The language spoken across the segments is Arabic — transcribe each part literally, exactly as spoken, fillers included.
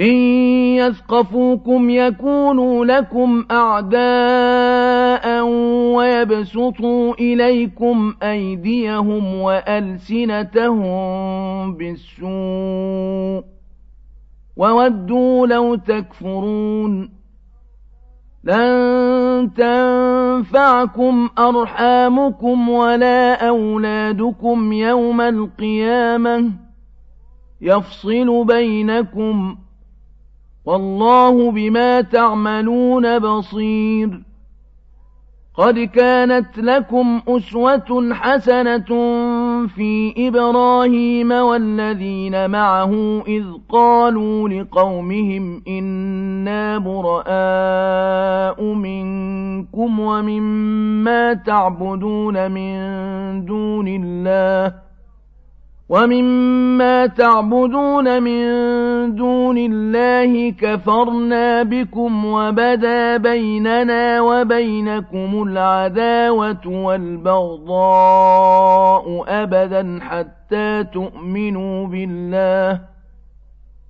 إن يثقفوكم يكونوا لكم أعداء ويبسطوا إليكم أيديهم وألسنتهم بالسوء وودوا لو تكفرون لن تنفعكم أرحامكم ولا أولادكم يوم القيامة يفصل بينكم والله بما تعملون بصير قد كانت لكم أسوة حسنة في إبراهيم والذين معه إذ قالوا لقومهم إنا براء منكم ومما تعبدون من دون الله ومما تعبدون من دون الله كفرنا بكم وبدا بيننا وبينكم العداوة والبغضاء أبدا حتى تؤمنوا بالله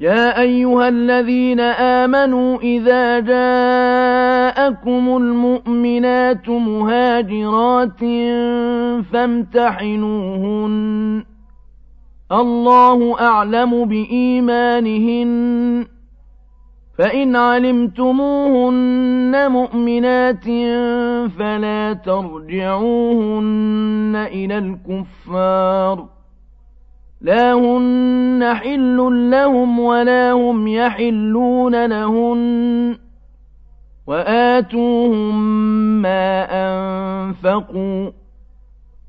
يا أيها الذين آمنوا إذا جاءكم المؤمنات مهاجرات فامتحنوهن الله أعلم بإيمانهن فإن علمتموهن مؤمنات فلا ترجعوهن إلى الكفار لا هن حل لهم ولا هم يحلون لهن وآتوهم ما أنفقوا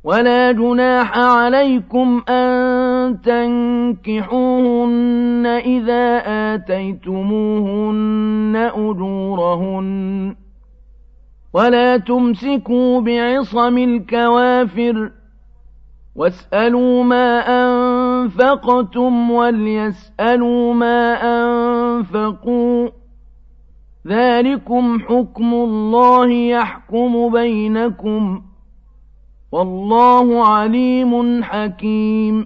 ولا جناح عليكم أن تنكحوهن إذا آتيتموهن أجورهن ولا تمسكوا بعصم الكوافر واسألوا ما أنفقتم وليسألوا ما أنفقوا ذلكم حكم الله يحكم بينكم والله عليم حكيم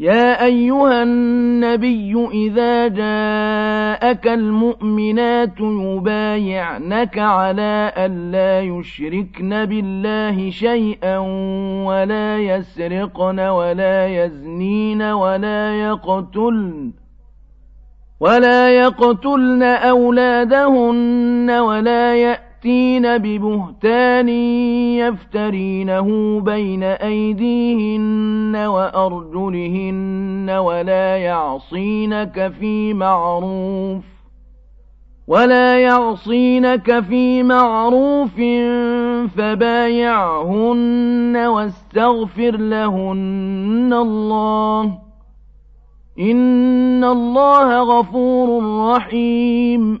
يا أيها النبي إذا جاءك المؤمنات يبايعنك على ألا يشركن بالله شيئا ولا يسرقن ولا يزنين ولا يقتلن ولا يقتلن أولادهن ولا يأتين يأتين ببهتان يفترينه بين أيديهن وأرجلهن ولا يعصينك في معروف ولا يعصينك في معروف فبايعهن واستغفر لهن الله إن الله غفور رحيم